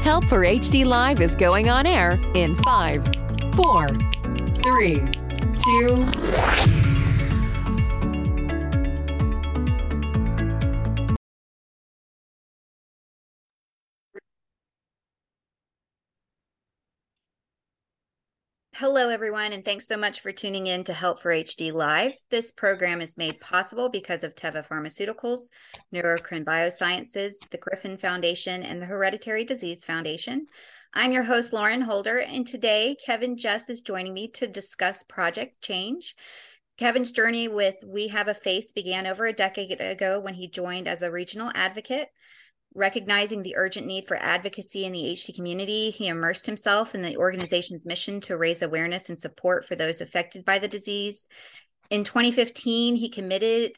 Help for HD Live is going on air in 5, 4, 3, 2. Hello, everyone, and thanks so much for tuning in to Help for HD Live. This program is made possible because of Teva Pharmaceuticals, Neurocrine Biosciences, the Griffin Foundation, and the Hereditary Disease Foundation. I'm your host, Lauren Holder, and today Kevin Jess is joining me to discuss Project Change. Kevin's journey with We Have a Face began over a decade ago when he joined as a regional advocate. Recognizing the urgent need for advocacy in the HD community, he immersed himself in the organization's mission to raise awareness and support for those affected by the disease. In 2015, he committed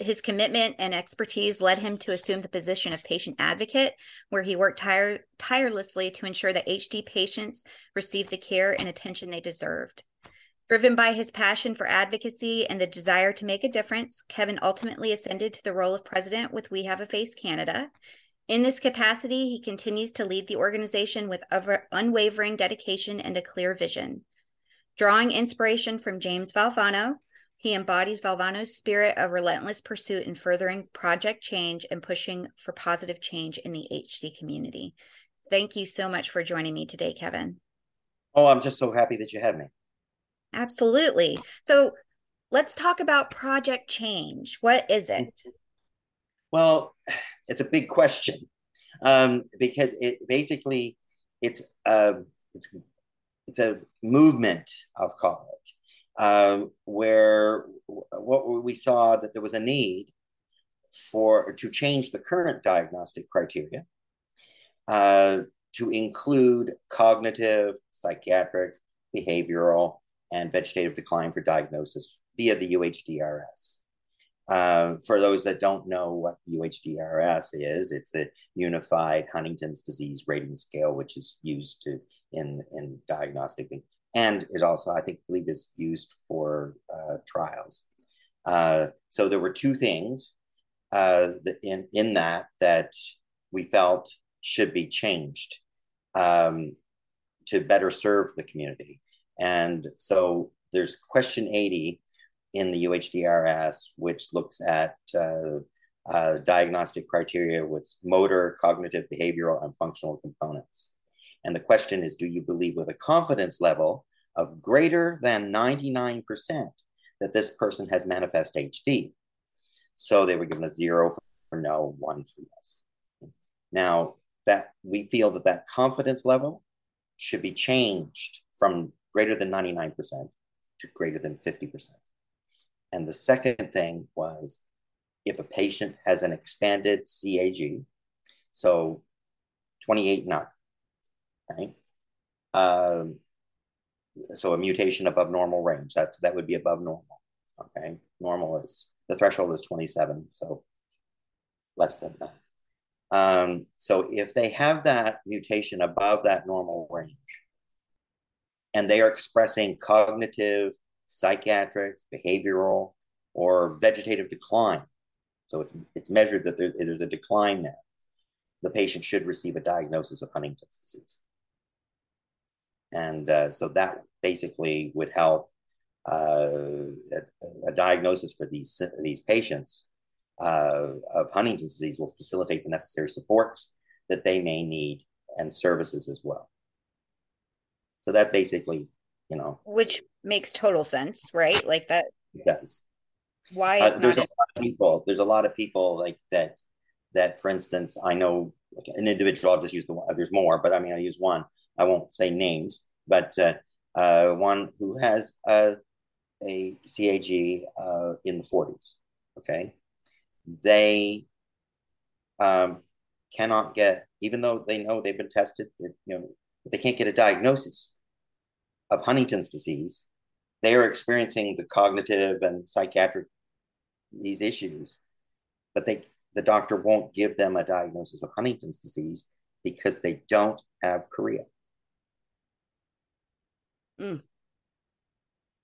his commitment and expertise led him to assume the position of patient advocate, where he worked tirelessly to ensure that HD patients received the care and attention they deserved. Driven by his passion for advocacy and the desire to make a difference, Kevin ultimately ascended to the role of president with We Have a Face Canada. In this capacity, he continues to lead the organization with unwavering dedication and a clear vision. Drawing inspiration from James Valvano, he embodies Valvano's spirit of relentless pursuit in furthering Project Change and pushing for positive change in the HD community. Thank you so much for joining me today, Kevin. Oh, I'm just so happy that you had me. Absolutely. So let's talk about Project Change. What is it? Well, it's a big question because it's a movement, I'll call it, where what we saw that there was a need to change the current diagnostic criteria to include cognitive, psychiatric, behavioral, and vegetative decline for diagnosis via the UHDRS. For those that don't know what UHDRS is, it's the Unified Huntington's Disease Rating Scale, which is used in diagnostic, and it also, I believe is used for trials. So there were two things that we felt should be changed to better serve the community. And so there's question 80 in the UHDRS, which looks at diagnostic criteria with motor, cognitive, behavioral, and functional components. And the question is, do you believe with a confidence level of greater than 99% that this person has manifest HD? So they were given a 0 for no, 1 for yes. Now, that we feel that confidence level should be changed from greater than 99% to greater than 50%. And the second thing was, if a patient has an expanded CAG, so 28.9, right? So a mutation above normal range, that would be above normal, okay? Normal is, the threshold is 27, so less than that. So if they have that mutation above that normal range, and they are expressing cognitive, psychiatric, behavioral, or vegetative decline, so it's measured that there's a decline there, the patient should receive a diagnosis of Huntington's disease. And so that basically would help a diagnosis for these patients of Huntington's disease will facilitate the necessary supports that they may need and services as well. So that basically, which makes total sense, right? Like that. It does. Why? There's a lot of people like that. That, for instance, I know like an individual. I'll just use the one. There's more, but I use one. I won't say names, but one who has a CAG in the 40s. Okay, they cannot get, even though they know they've been tested. but they can't get a diagnosis of Huntington's disease. They are experiencing the cognitive and psychiatric these issues, but the doctor won't give them a diagnosis of Huntington's disease because they don't have chorea. Mm.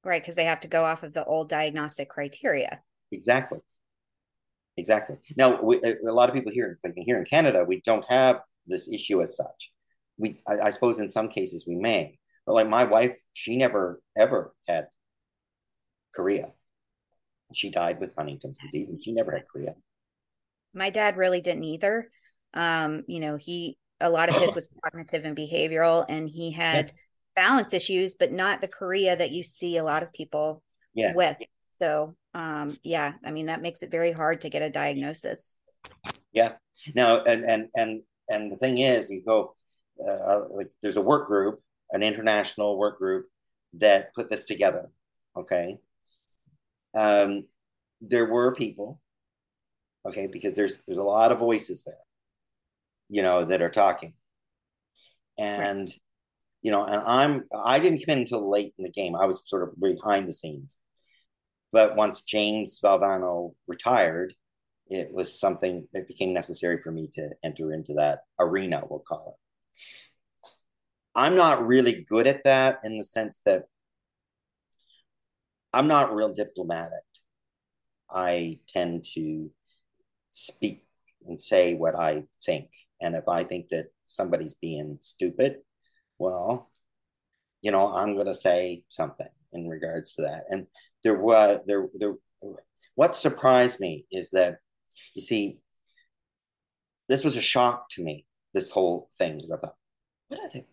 Right, because they have to go off of the old diagnostic criteria. Exactly. Exactly. Now, a lot of people here in Canada, we don't have this issue as such. I suppose in some cases we may, but like my wife, she never, ever had chorea. She died with Huntington's disease and she never had chorea. My dad really didn't either. A lot of his was cognitive and behavioral, and he had balance issues, but not the chorea that you see a lot of people with. So, I mean, that makes it very hard to get a diagnosis. Yeah. Now, and the thing is, you go, there's a work group, an international work group that put this together. Okay. There were people, okay, because there's a lot of voices there, that are talking, and, right. And I didn't come in until late in the game. I was sort of behind the scenes. But once James Valvano retired, it was something that became necessary for me to enter into that arena, we'll call it. I'm not really good at that in the sense that I'm not real diplomatic. I tend to speak and say what I think. And if I think that somebody's being stupid, well, I'm going to say something in regards to that. And what surprised me is that, you see, this was a shock to me, this whole thing, because I thought, what are they?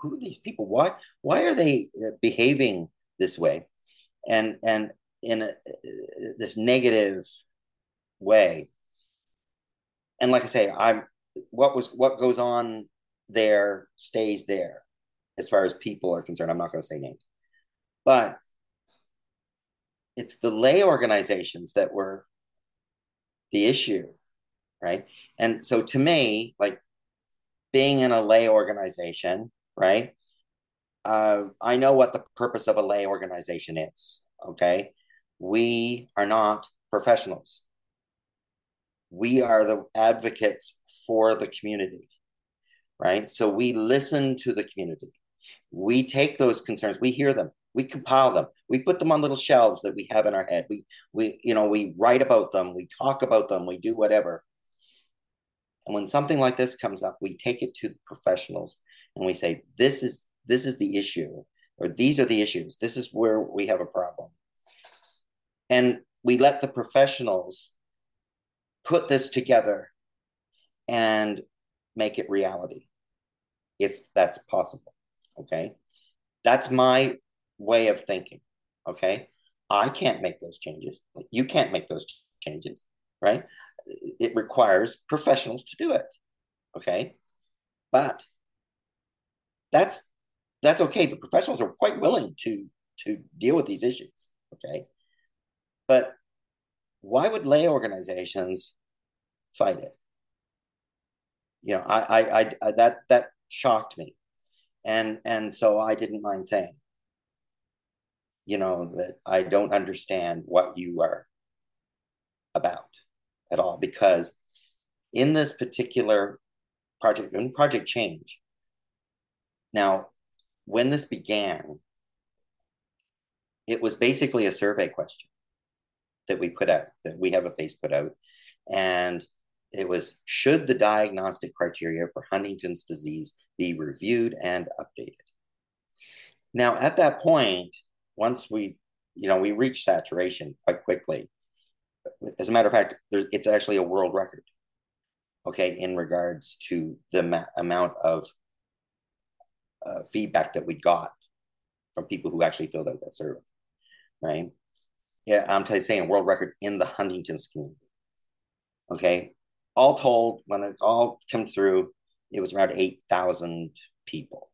Who are these people? Why are they behaving this way? And in this negative way. And like I say, what goes on there stays there as far as people are concerned. I'm not going to say names, but it's the lay organizations that were the issue, right? And so to me, like being in a lay organization, right? I know what the purpose of a lay organization is, okay? We are not professionals. We are the advocates for the community, right? So we listen to the community. We take those concerns, we hear them. We compile them. We put them on little shelves that we have in our head. We write about them. We talk about them. We do whatever. And when something like this comes up, we take it to the professionals and we say, this is the issue, or these are the issues. This is where we have a problem. And we let the professionals put this together and make it reality, if that's possible. Okay. That's my way of thinking. Okay. I can't make those changes. You can't make those changes, right? It requires professionals to do it. Okay. But that's okay. The professionals are quite willing to deal with these issues. Okay. But why would lay organizations fight it? I that shocked me. And so I didn't mind saying, that I don't understand what you are about at all, because in this particular project, in Project Change, now, when this began, it was basically a survey question that we put out, that We Have a Face put out. And it was, should the diagnostic criteria for Huntington's disease be reviewed and updated? Now, at that point, once we reach saturation quite quickly. As a matter of fact, it's actually a world record, okay, in regards to the amount of feedback that we got from people who actually filled out that survey, right? Yeah, I'm saying world record in the Huntington's community, okay? All told, when it all came through, it was around 8,000 people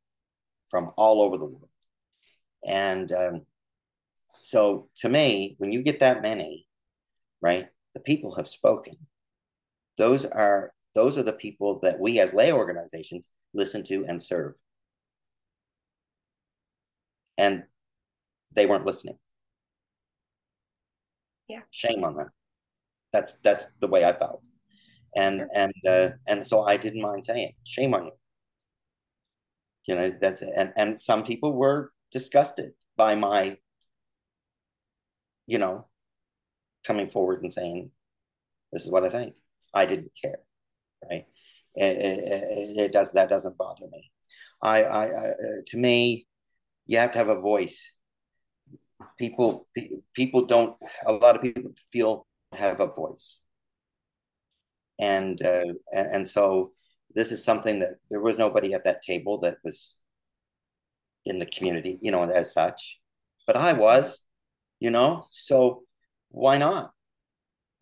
from all over the world. And so to me, when you get that many, right, the people have spoken. Those are the people that we as lay organizations listen to and serve. and they weren't listening. Yeah. Shame on them. That's the way I felt. And, sure. And so I didn't mind saying, shame on you. You know, that's it. And some people were disgusted by my, you know, coming forward and saying, this is what I think. I didn't care, right? That doesn't bother me. To me, you have to have a voice. People don't, a lot of people feel have a voice. And so this is something that there was nobody at that table that was in the community, you know, as such, but I was, you know, so why not?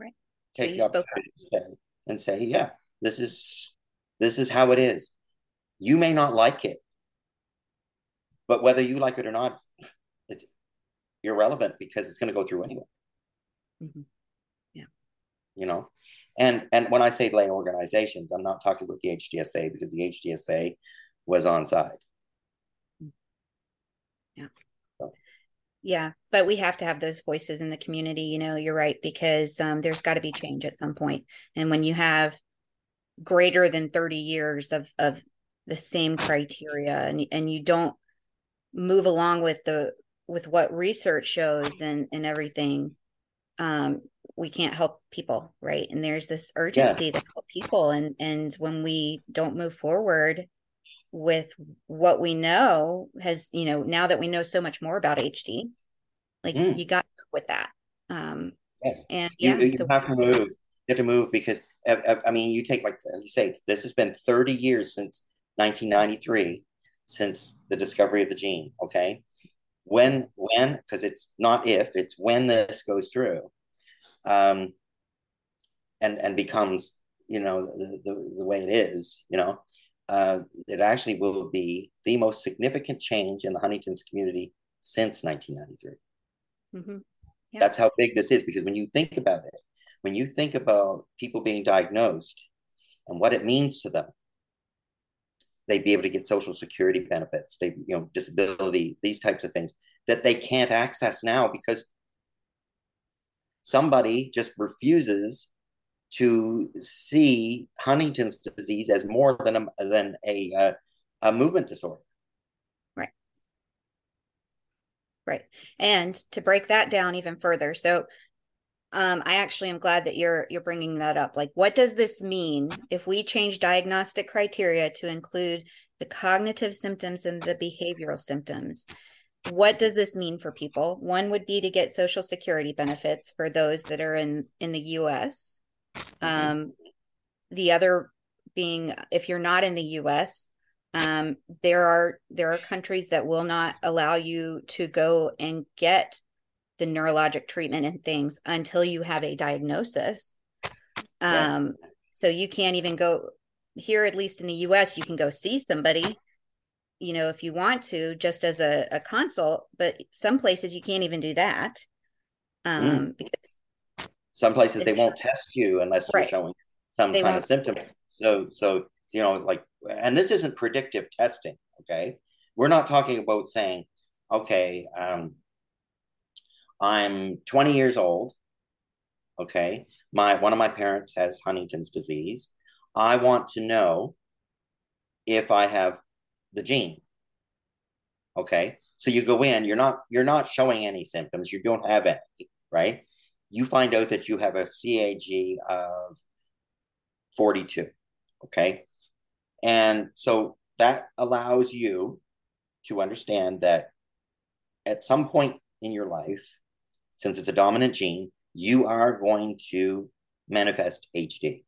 Right. Take so and say, yeah, this is how it is. You may not like it, but whether you like it or not, it's irrelevant because it's going to go through anyway. Mm-hmm. Yeah. You know, and when I say lay organizations, I'm not talking about the HDSA because the HDSA was on side. Yeah. So. Yeah. But we have to have those voices in the community, you know, you're right, because there's got to be change at some point. And when you have greater than 30 years of the same criteria and you don't move along with what research shows and everything, we can't help people, right? And there's this urgency to help people. And when we don't move forward with what we know has, you know, now that we know so much more about HD, like you got to move with that. And you have to move. You have to move because, I mean, you take, like you say, this has been 30 years since 1993, since the discovery of the gene, okay? When, because it's not if, it's when this goes through and becomes, you know, the way it is, you know, it actually will be the most significant change in the Huntington's community since 1993. Mm-hmm. Yeah. That's how big this is, because when you think about it, when you think about people being diagnosed and what it means to them, they'd be able to get Social Security benefits, they, you know, disability, these types of things that they can't access now because somebody just refuses to see Huntington's disease as more than a movement disorder. Right. Right. And to break that down even further, so I actually am glad that you're bringing that up. Like, what does this mean if we change diagnostic criteria to include the cognitive symptoms and the behavioral symptoms? What does this mean for people? One would be to get Social Security benefits for those that are in the U.S. The other being, if you're not in the U.S., there are countries that will not allow you to go and get the neurologic treatment and things until you have a diagnosis. Yes. So you can't even go here, at least in the US, you can go see somebody, you know, if you want to, just as a consult, but some places you can't even do that. Because some places they won't test you unless you're showing some kind of symptom. So, you know, like, and this isn't predictive testing. Okay. We're not talking about saying, okay, I'm 20 years old, okay? One of my parents has Huntington's disease. I want to know if I have the gene, okay? So you go in, you're not showing any symptoms, you don't have any, right? You find out that you have a CAG of 42, okay? And so that allows you to understand that at some point in your life, since it's a dominant gene, you are going to manifest HD.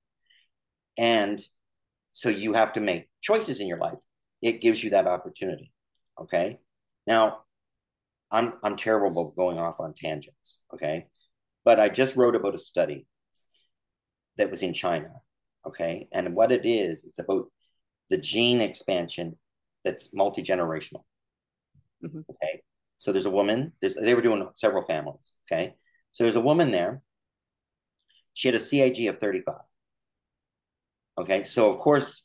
And so you have to make choices in your life. It gives you that opportunity. Okay. Now I'm terrible at going off on tangents. Okay. But I just wrote about a study that was in China. Okay. And what it is, it's about the gene expansion that's multi-generational. Mm-hmm. Okay. So there's a woman, they were doing several families, okay? So there's a woman there, she had a CAG of 35, okay? So of course,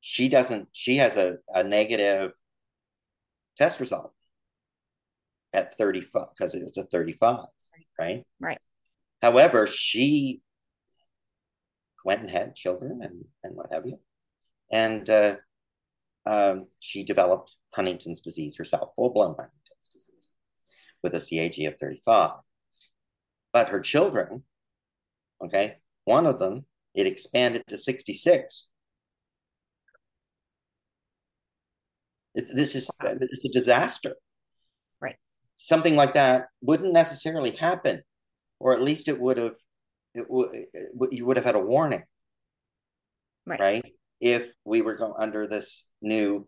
she has a negative test result at 35, because it's a 35, right? Right. However, she went and had children and what have you. And she developed Huntington's disease herself, full-blown Huntington's disease, with a CAG of 35. But her children, okay, one of them, it expanded to 66. It's a disaster. Right. Something like that wouldn't necessarily happen, or at least it would have, you would have had a warning, right? If we were going under this new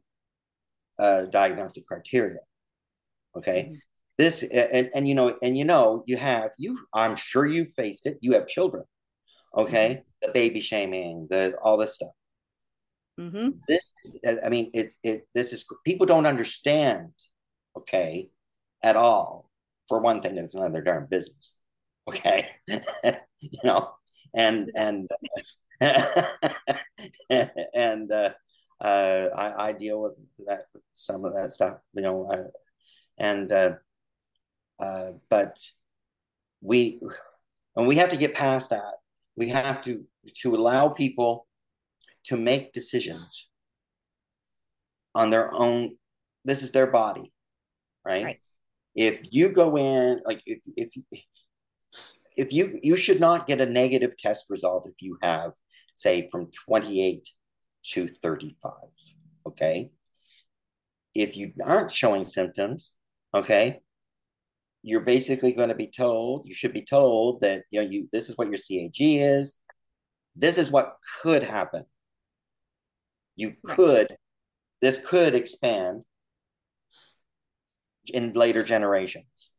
diagnostic criteria, okay? Mm-hmm. This, I'm sure you faced it. You have children, okay? Mm-hmm. The baby shaming, all this stuff. Mm-hmm. This is, people don't understand, okay, at all. For one thing, it's none of their darn business, okay? I deal with that, some of that stuff, but we have to get past that. We have to allow people to make decisions on their own. This is their body, right? If you go in, like if you should not get a negative test result if you have, say, from 28 to 35, okay? If you aren't showing symptoms, okay, you're basically going to be told, you should be told that, this is what your CAG is. This is what could happen. This could expand in later generations,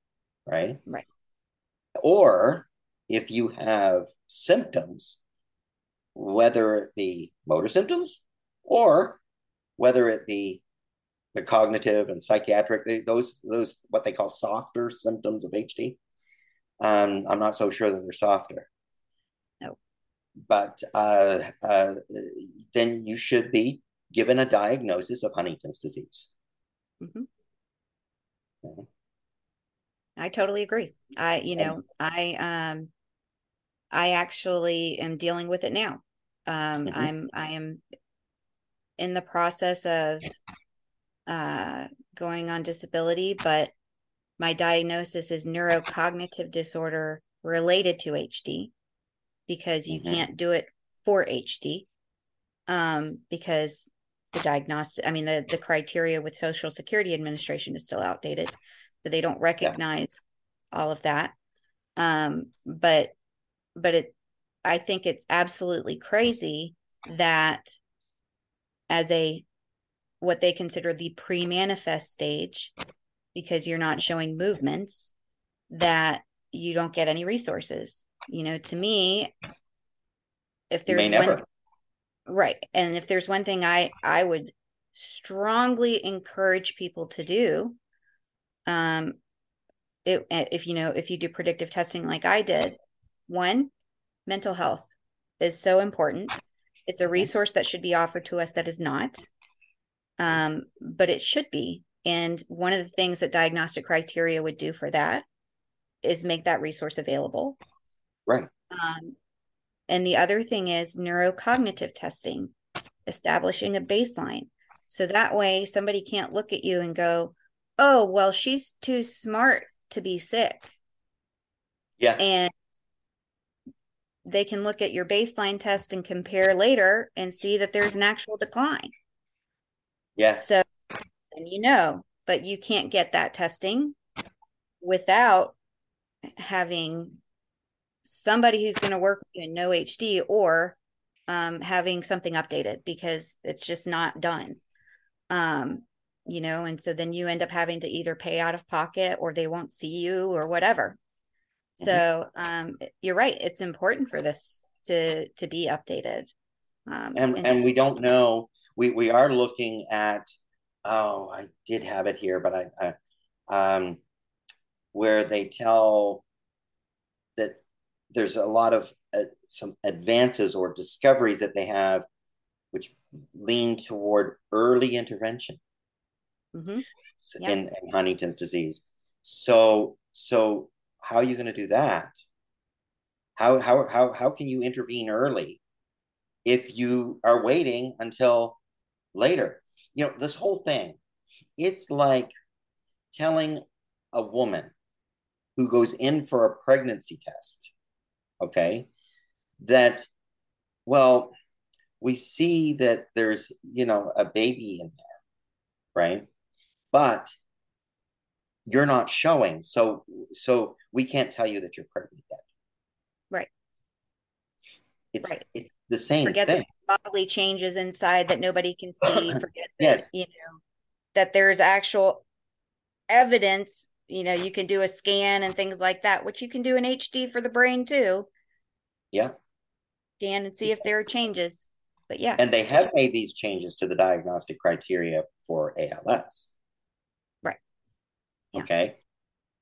right? Right. Or if you have symptoms, whether it be motor symptoms or whether it be the cognitive and psychiatric, those what they call softer symptoms of HD. I'm not so sure that they're softer. No. But then you should be given a diagnosis of Huntington's disease. Mm-hmm. Okay. I totally agree. I actually am dealing with it now. Mm-hmm. I am in the process of going on disability, but my diagnosis is neurocognitive disorder related to HD, because you mm-hmm. can't do it for HD, because the diagnostic, the criteria with Social Security Administration is still outdated, but they don't recognize all of that. I think it's absolutely crazy that as what they consider the pre-manifest stage, because you're not showing movements, that you don't get any resources. To me, if there's right. And if there's one thing I would strongly encourage people to do, if you do predictive testing like I did, one, mental health is so important. It's a resource that should be offered to us that is not, but it should be. And one of the things that diagnostic criteria would do for that is make that resource available. Right. And the other thing is neurocognitive testing, establishing a baseline. So that way somebody can't look at you and go, oh, well, she's too smart to be sick. Yeah. And they can look at your baseline test and compare later and see that there's an actual decline. Yeah. So, but you can't get that testing without having somebody who's going to work with you and know HD, or having something updated, because it's just not done. And so then you end up having to either pay out of pocket, or they won't see you, or whatever. Mm-hmm. So you're right. It's important for this to be updated. And we don't know. We are looking at, I did have it here, but I where they tell that there's a lot of some advances or discoveries that they have, which lean toward early intervention. mm-hmm. yeah. in Huntington's disease. So how are you going to do that? How can you intervene early if you are waiting until later? You know, this whole thing, it's like telling a woman who goes in for a pregnancy test, okay, that, well, we see that there's, you know, a baby in there, right? But you're not showing, so we can't tell you that you're pregnant yet. Right. It's, right. It's the same forget thing. The bodily changes inside that nobody can see. Forget yes. that, you know, that there's actual evidence. You know, you can do a scan and things like that, which you can do in HD for the brain too. Yeah. Scan and see if there are changes. But yeah. And they have made these changes to the diagnostic criteria for ALS. Right. Yeah. Okay.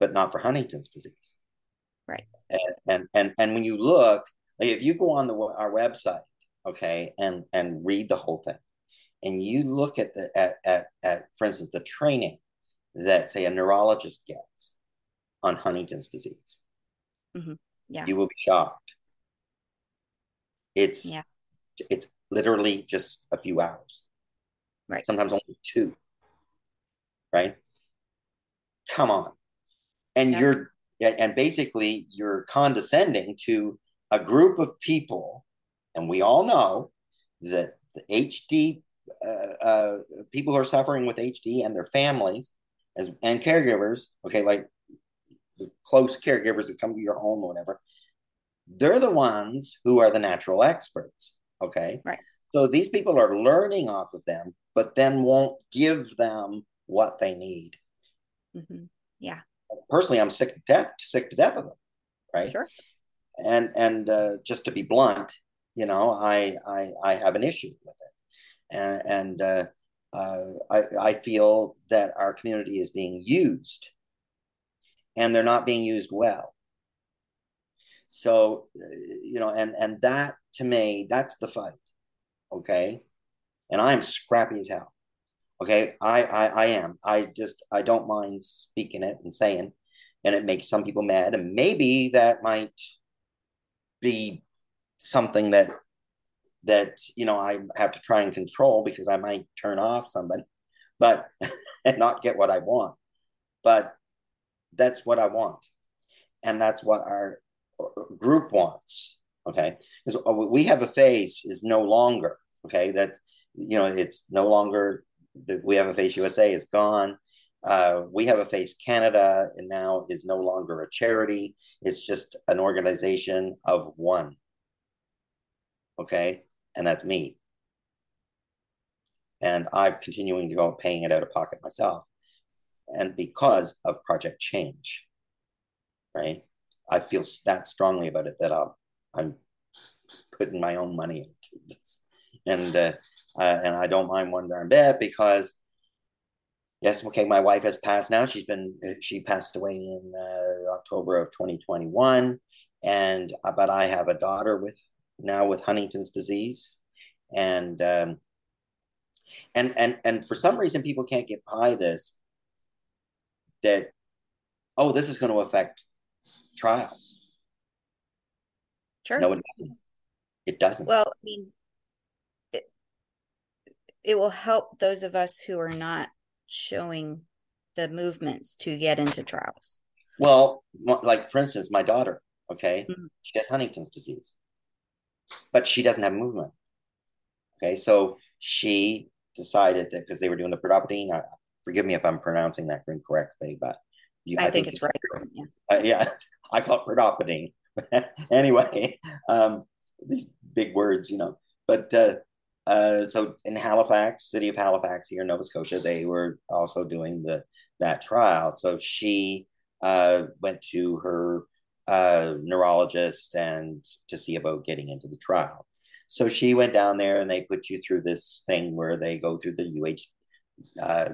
But not for Huntington's disease. Right. And when you look, like if you go on our website, okay, and read the whole thing, and you look at the at for instance the training that say a neurologist gets on Huntington's disease, mm-hmm. yeah, you will be shocked. It's yeah. it's literally just a few hours, right? Sometimes only 2, right? Come on, and yeah. And basically you're condescending to a group of people, and we all know that the HD people who are suffering with HD and their families and caregivers, okay, like the close caregivers that come to your home or whatever, they're the ones who are the natural experts, okay? Right. So these people are learning off of them, but then won't give them what they need. Mm-hmm. Yeah. Personally, I'm sick to death of them, right? Sure. And just to be blunt, you know, I have an issue with it, and I feel that our community is being used, and they're not being used well. So, you know, and that to me, that's the fight, okay? And I'm scrappy as hell. Okay, I am. I don't mind speaking it and saying, and it makes some people mad. And maybe that might be something that, you know, I have to try and control, because I might turn off somebody, but and not get what I want. But that's what I want. And that's what our group wants. Okay. Because We Have a Face is no longer, okay. That's, you know, it's no longer. We Have a Face USA is gone. We Have a Face Canada, and now is no longer a charity. It's just an organization of one. Okay, and that's me. And I'm continuing to go paying it out of pocket myself, and because of Project Change, right? I feel that strongly about it that I'm putting my own money into this. And I don't mind one darn bit, because yes, okay, my wife has passed now. She passed away in October of 2021, but I have a daughter with Huntington's disease, and for some reason people can't get by this. That, oh, this is going to affect trials. Sure. No, it doesn't. It doesn't. Well, I mean. It will help those of us who are not showing the movements to get into trials. Well, like for instance, my daughter, okay, mm-hmm. she has Huntington's disease, but she doesn't have movement. Okay, so she decided that because they were doing the predopidine, forgive me if I'm pronouncing that correctly, but I think it's right. Yeah. I call it predopidine. Anyway, these big words, you know, but. So in Halifax, city of Halifax here in Nova Scotia, they were also doing that trial. So she went to her neurologist and to see about getting into the trial. So she went down there, and they put you through this thing where they go through the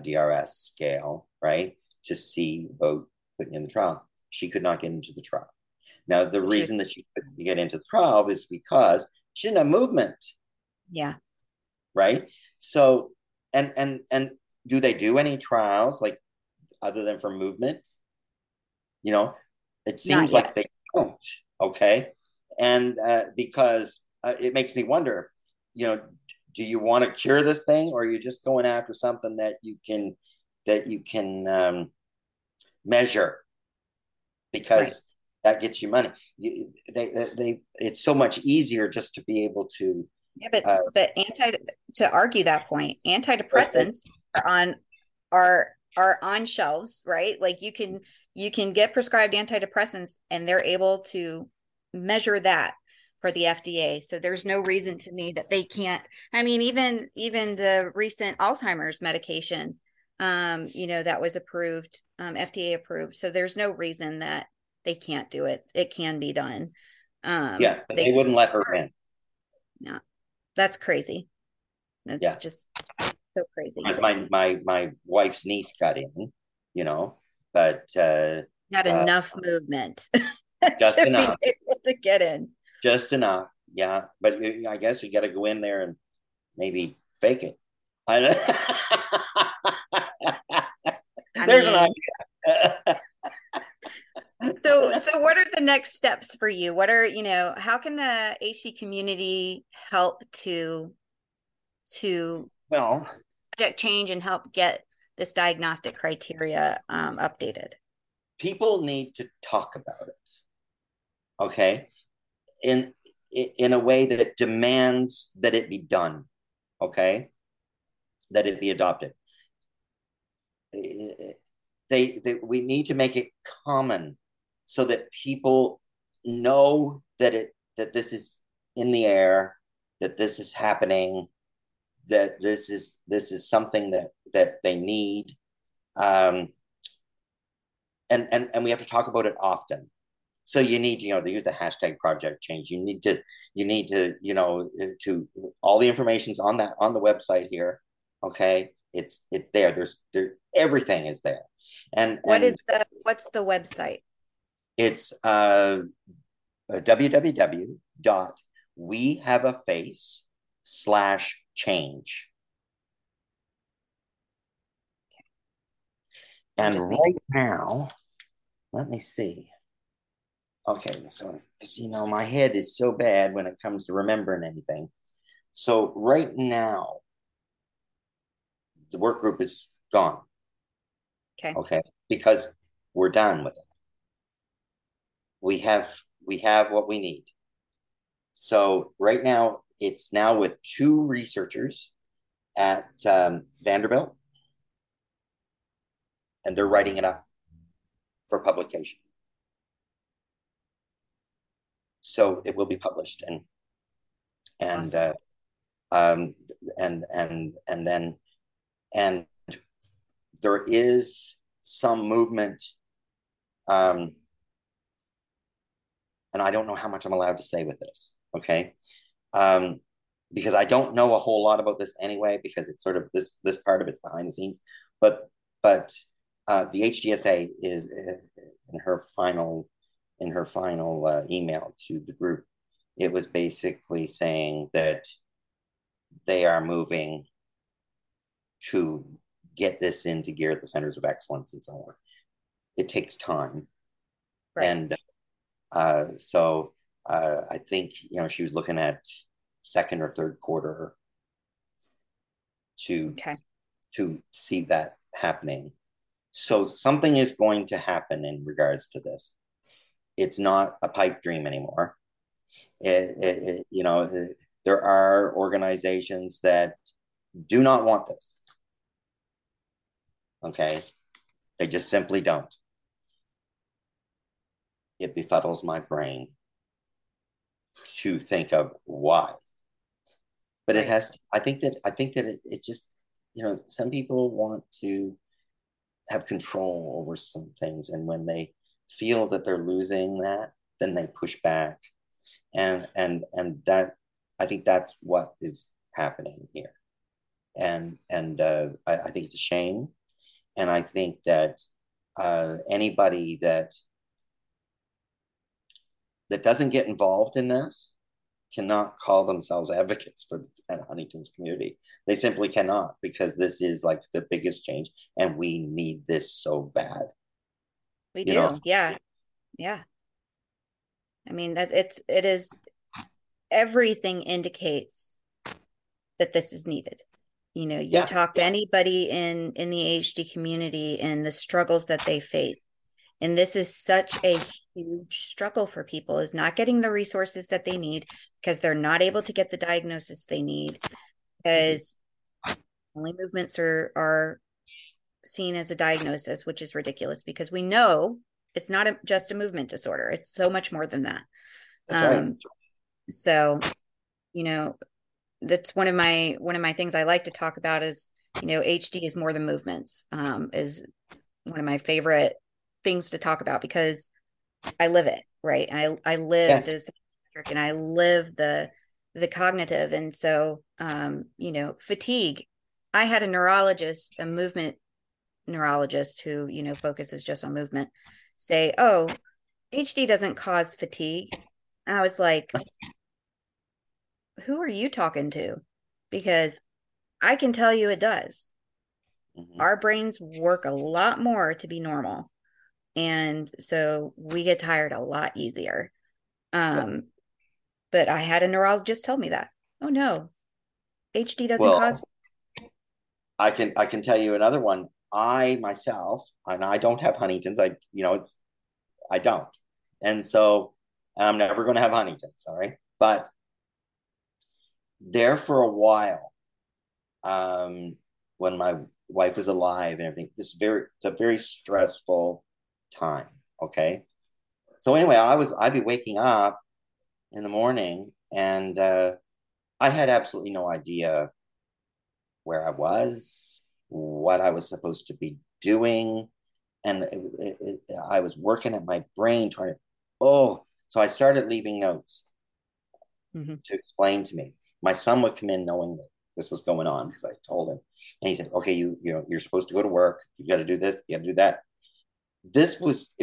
DRS scale, right, to see about putting in the trial. She could not get into the trial. Now, the reason that she couldn't get into the trial is because she didn't have movement. Yeah. Right. So, and do they do any trials, like, other than for movement? You know, it seems like they don't. Okay. And because it makes me wonder, you know, do you want to cure this thing, or are you just going after something that you can measure, because that gets you money? It's so much easier just to be able to. Yeah, but to argue that point, antidepressants are on shelves, right? Like you can get prescribed antidepressants, and they're able to measure that for the FDA. So there's no reason to me that they can't. I mean, even the recent Alzheimer's medication, that was approved, FDA approved. So there's no reason that they can't do it. It can be done. They wouldn't let her in. Yeah. That's crazy. That's just so crazy. My wife's niece got in, you know, but not enough movement. Just enough be able to get in. Just enough, yeah. But I guess you got to go in there and maybe fake it. There's an idea. So what are the next steps for you? What are, you know, how can the HD community help to Project Change and help get this diagnostic criteria updated? People need to talk about it, okay? In a way that demands that it be done, okay? That it be adopted. We need to make it common so that people know that this is in the air, that this is happening, that this is something that they need, and we have to talk about it often. So you need, you know, to use the hashtag Project Change. You need to all the information's on the website here. Okay. It's there. There's everything is there. And what's the website? It's www.wehaveaface.com/change. And right now, let me see. Okay, so, you know, my head is so bad when it comes to remembering anything. So right now, the work group is gone. Okay, because we're done with it. We have what we need. So right now, it's now with two researchers at Vanderbilt, and they're writing it up for publication. So it will be published, and awesome. and then there is some movement, and I don't know how much I'm allowed to say with this, okay, because I don't know a whole lot about this anyway, because it's sort of this part of it's behind the scenes, but the HDSA is in her final. In her final email to the group, it was basically saying that they are moving to get this into gear at the centers of excellence and so on. It takes time. Right. And so I think, you know, she was looking at second or third quarter to see that happening. So something is going to happen in regards to this. It's not a pipe dream anymore. There are organizations that do not want this. Okay. They just simply don't. It befuddles my brain to think of why, but it has, I think that it just, you know, some people want to have control over some things. And when they feel that they're losing that, then they push back, and that, I think that's what is happening here, and I think it's a shame, and I think that anybody that doesn't get involved in this cannot call themselves advocates for the Huntington's community. They simply cannot, because this is like the biggest change and we need this so bad. We do. Know? Yeah. Yeah. I mean, that it is everything indicates that this is needed. You know, you talk to anybody in the HD community and the struggles that they face. And this is such a huge struggle for people, is not getting the resources that they need because they're not able to get the diagnosis they need, because only movements are seen as a diagnosis, which is ridiculous, because we know it's not just a movement disorder. It's so much more than that. That's right. So, you know, that's one of my things I like to talk about is, you know, HD is more than movements, is one of my favorite things to talk about, because I live it, right? I live this, and I live the cognitive. And so, you know, fatigue. I had a movement neurologist who, you know, focuses just on movement, say, oh, HD doesn't cause fatigue. And I was like, who are you talking to? Because I can tell you it does. Mm-hmm. Our brains work a lot more to be normal. And so we get tired a lot easier. But I had a neurologist tell me that, oh no, HD doesn't cause. I can tell you another one. I myself, and I don't have Huntington's. I don't. And so I'm never going to have Huntington's. All right. But there for a while, when my wife was alive and everything, it's a very stressful time. Okay. So anyway, I'd be waking up in the morning and, I had absolutely no idea where I was, what I was supposed to be doing. And I was working at my brain so I started leaving notes to explain to me. My son would come in knowing that this was going on because I told him, and he said, okay, you're supposed to go to work. You got to do this. You got to do that. It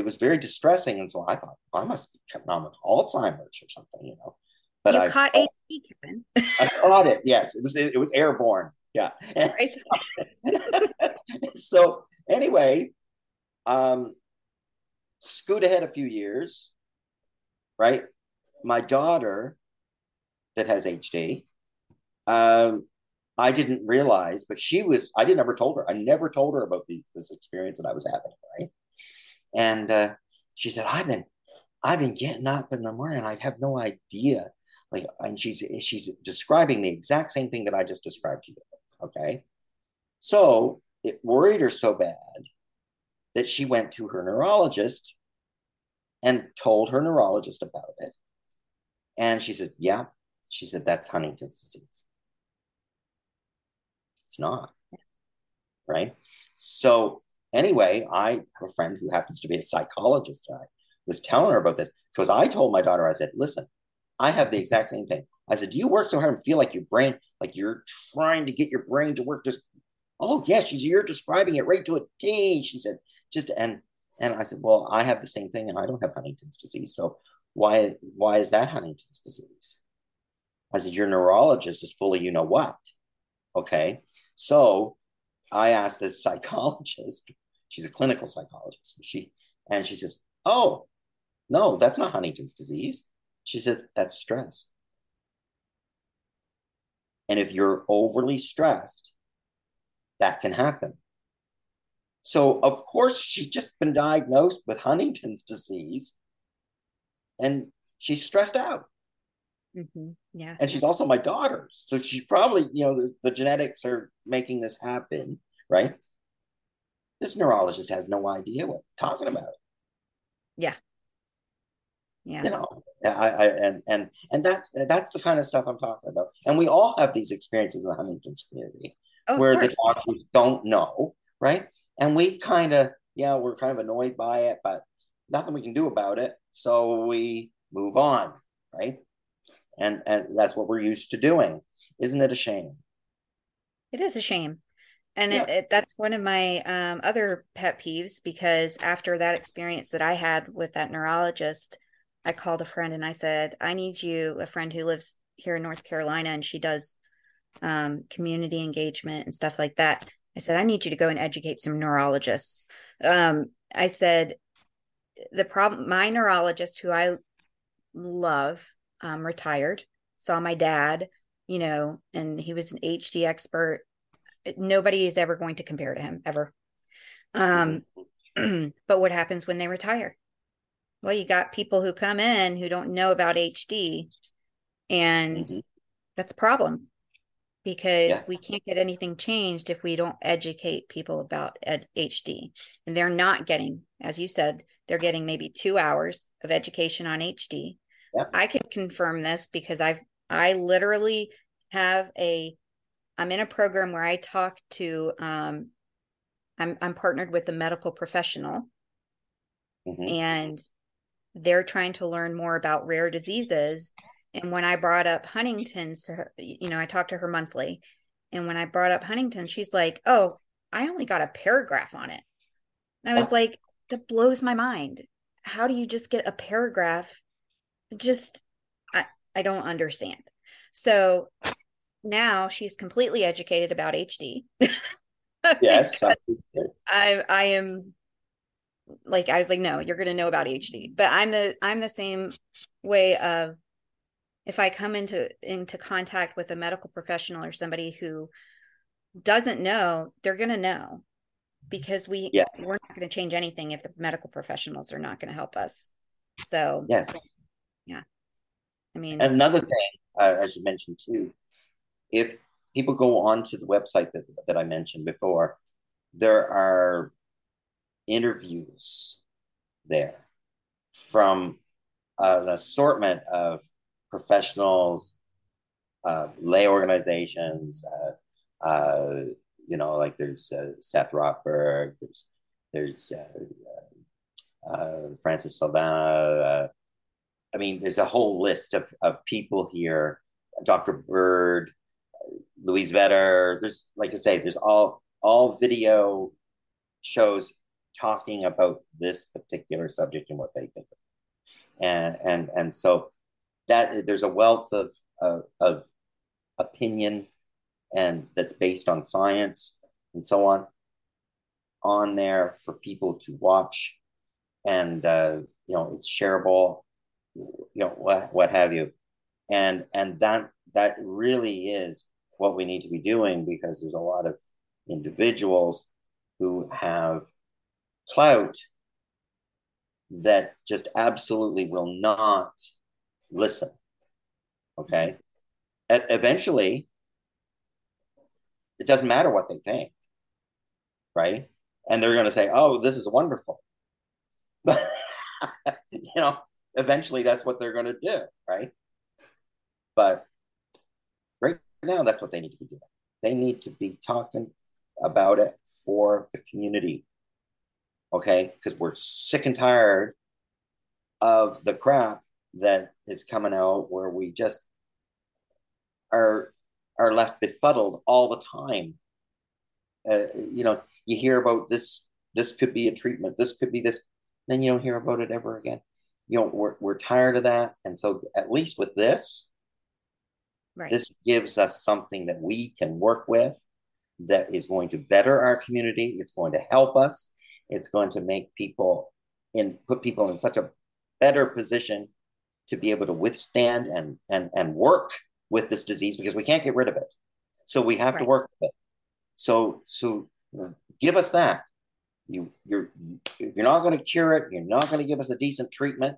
was very distressing. And so I thought, I must be coming on with Alzheimer's or something, you know, but I caught HD, Kevin. I caught it. Yes. It was airborne. Yeah. So anyway, scoot ahead a few years, right? My daughter that has HD, I didn't realize, but I never told her about this experience that I was having, right? And she said, I've been getting up in the morning and I have no idea. Like, and she's describing the exact same thing that I just described to you. Okay. So it worried her so bad that she went to her neurologist and told her neurologist about it. And she says, yeah, she said, that's Huntington's disease. It's not. Right. So anyway, I have a friend who happens to be a psychologist. I was telling her about this because I told my daughter, I said, listen, I have the exact same thing. I said, do you work so hard and feel like your brain, like you're trying to get your brain to work? Just, oh yes, you're describing it right to a T. She said, and I said, well, I have the same thing and I don't have Huntington's disease. So why is that Huntington's disease? I said, your neurologist is fully, you know what? Okay. So I asked the psychologist, she's a clinical psychologist. And she says, oh no, that's not Huntington's disease. She said, that's stress. And if you're overly stressed, that can happen. So of course she's just been diagnosed with Huntington's disease and she's stressed out. Mm-hmm. Yeah. And she's also my daughter. So she probably, you know, the genetics are making this happen, right? This neurologist has no idea what I'm talking about. Yeah. Yeah. You know, and that's the kind of stuff I'm talking about. And we all have these experiences in the Huntington's community where the doctors don't know, right? And we we're kind of annoyed by it, but nothing we can do about it. So we move on, right? And that's what we're used to doing. Isn't it a shame? It is a shame. And that's one of my other pet peeves, because after that experience that I had with that neurologist, I called a friend and I said, I need you, a friend who lives here in North Carolina, and she does community engagement and stuff like that. I said, I need you to go and educate some neurologists. I said, the problem, my neurologist who I love, retired, saw my dad, you know, and he was an HD expert. Nobody is ever going to compare to him, ever. But what happens when they retire? Well, you got people who come in who don't know about HD, and that's a problem, because we can't get anything changed if we don't educate people about HD. And they're not getting, as you said, they're getting maybe 2 hours of education on HD. Yep. I can confirm this because I literally have I'm in a program where I talk to, I'm partnered with a medical professional, and they're trying to learn more about rare diseases. And when I brought up Huntington's, you know, I talked to her monthly, and when I brought up Huntington, she's like, oh, I only got a paragraph on it. And I was like, that blows my mind. How do you just get a paragraph? Just, I don't understand. So now she's completely educated about HD. Yes. I am like, I was like, no, you're going to know about HD, but I'm the same way of, if I come into contact with a medical professional or somebody who doesn't know, they're going to know, because we're not going to change anything if the medical professionals are not going to help us. So, yeah. I mean, another thing I should mention too, if people go on to the website that I mentioned before, there are interviews there from an assortment of professionals, lay organizations, you know, like there's Seth Rothberg, there's Francis Silvana. I mean, there's a whole list of people here. Dr. Bird, Louise Vedder. There's, like I say, there's all video shows talking about this particular subject and what they think of it. And so that there's a wealth of opinion, and that's based on science and so on there for people to watch, and you know, it's shareable, you know, what have you, and that really is what we need to be doing, because there's a lot of individuals who have clout that just absolutely will not listen. Okay. Eventually, it doesn't matter what they think, right? And they're going to say, oh, this is wonderful. But, you know, eventually that's what they're going to do, right? But right now, that's what they need to be doing. They need to be talking about it for the community, okay? Because we're sick and tired of the crap that is coming out, where we just are left befuddled all the time. You know, you hear about this could be a treatment, this could be this, then you don't hear about it ever again. You know, we're tired of that. And so at least with this, this gives us something that we can work with that is going to better our community. It's going to help us. It's going to make people put people in such a better position to be able to withstand and work with this disease, because we can't get rid of it. So we have to work with it. So give us that. You're not going to cure it. You're not going to give us a decent treatment.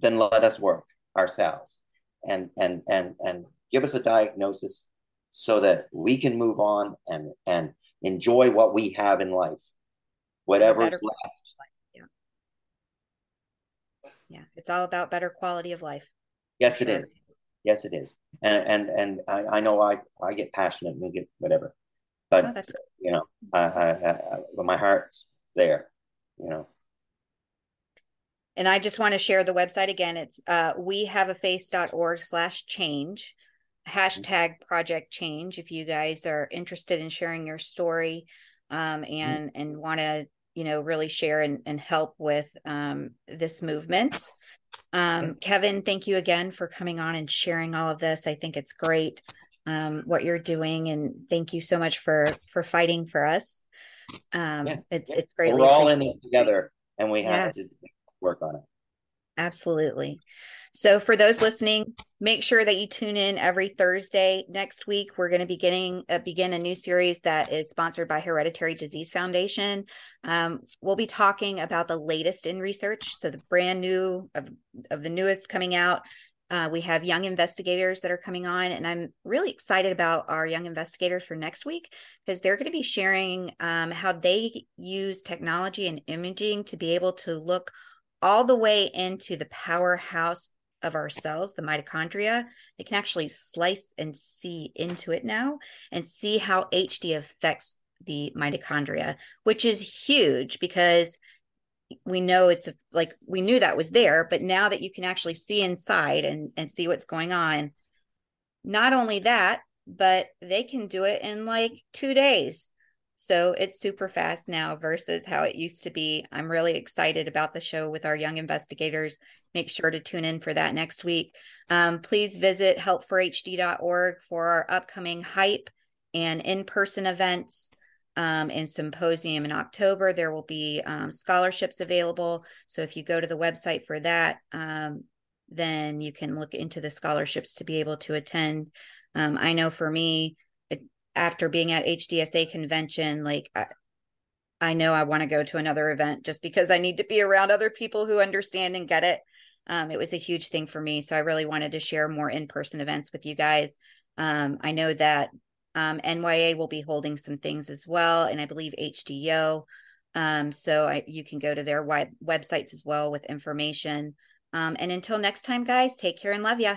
Then let us work ourselves and give us a diagnosis so that we can move on and enjoy what we have in life, whatever's left. Yeah, it's all about better quality of life. Yes, it is. Yes, it is. And I know I get passionate and get whatever, but you know, I my heart's there, you know. And I just want to share the website again. It's wehaveaface.org/change, # Project Change. If you guys are interested in sharing your story, and want to you know, really share and help with this movement. Kevin, thank you again for coming on and sharing all of this. I think it's great what you're doing, and thank you so much for fighting for us. It's great. We're all in this together, and we have to work on it. Absolutely. So for those listening, make sure that you tune in every Thursday. Next week, we're going to be begin a new series that is sponsored by Hereditary Disease Foundation. We'll be talking about the latest in research. So the brand new of the newest coming out. We have young investigators that are coming on, and I'm really excited about our young investigators for next week, because they're going to be sharing how they use technology and imaging to be able to look all the way into the powerhouse of our cells, the mitochondria. They can actually slice and see into it now and see how HD affects the mitochondria, which is huge, because we know it's like, we knew that was there, but now that you can actually see inside and see what's going on. Not only that, but they can do it in like 2 days. So it's super fast now versus how it used to be. I'm really excited about the show with our young investigators. Make sure to tune in for that next week. Please visit helpforhd.org for our upcoming hype and in-person events and symposium in October. There will be scholarships available. So if you go to the website for that, then you can look into the scholarships to be able to attend. I know for me, after being at HDSA convention, like I know I want to go to another event just because I need to be around other people who understand and get it. It was a huge thing for me. So I really wanted to share more in-person events with you guys. I know that NYA will be holding some things as well. And I believe HDO. So you can go to their websites as well with information. And until next time, guys, take care and love ya.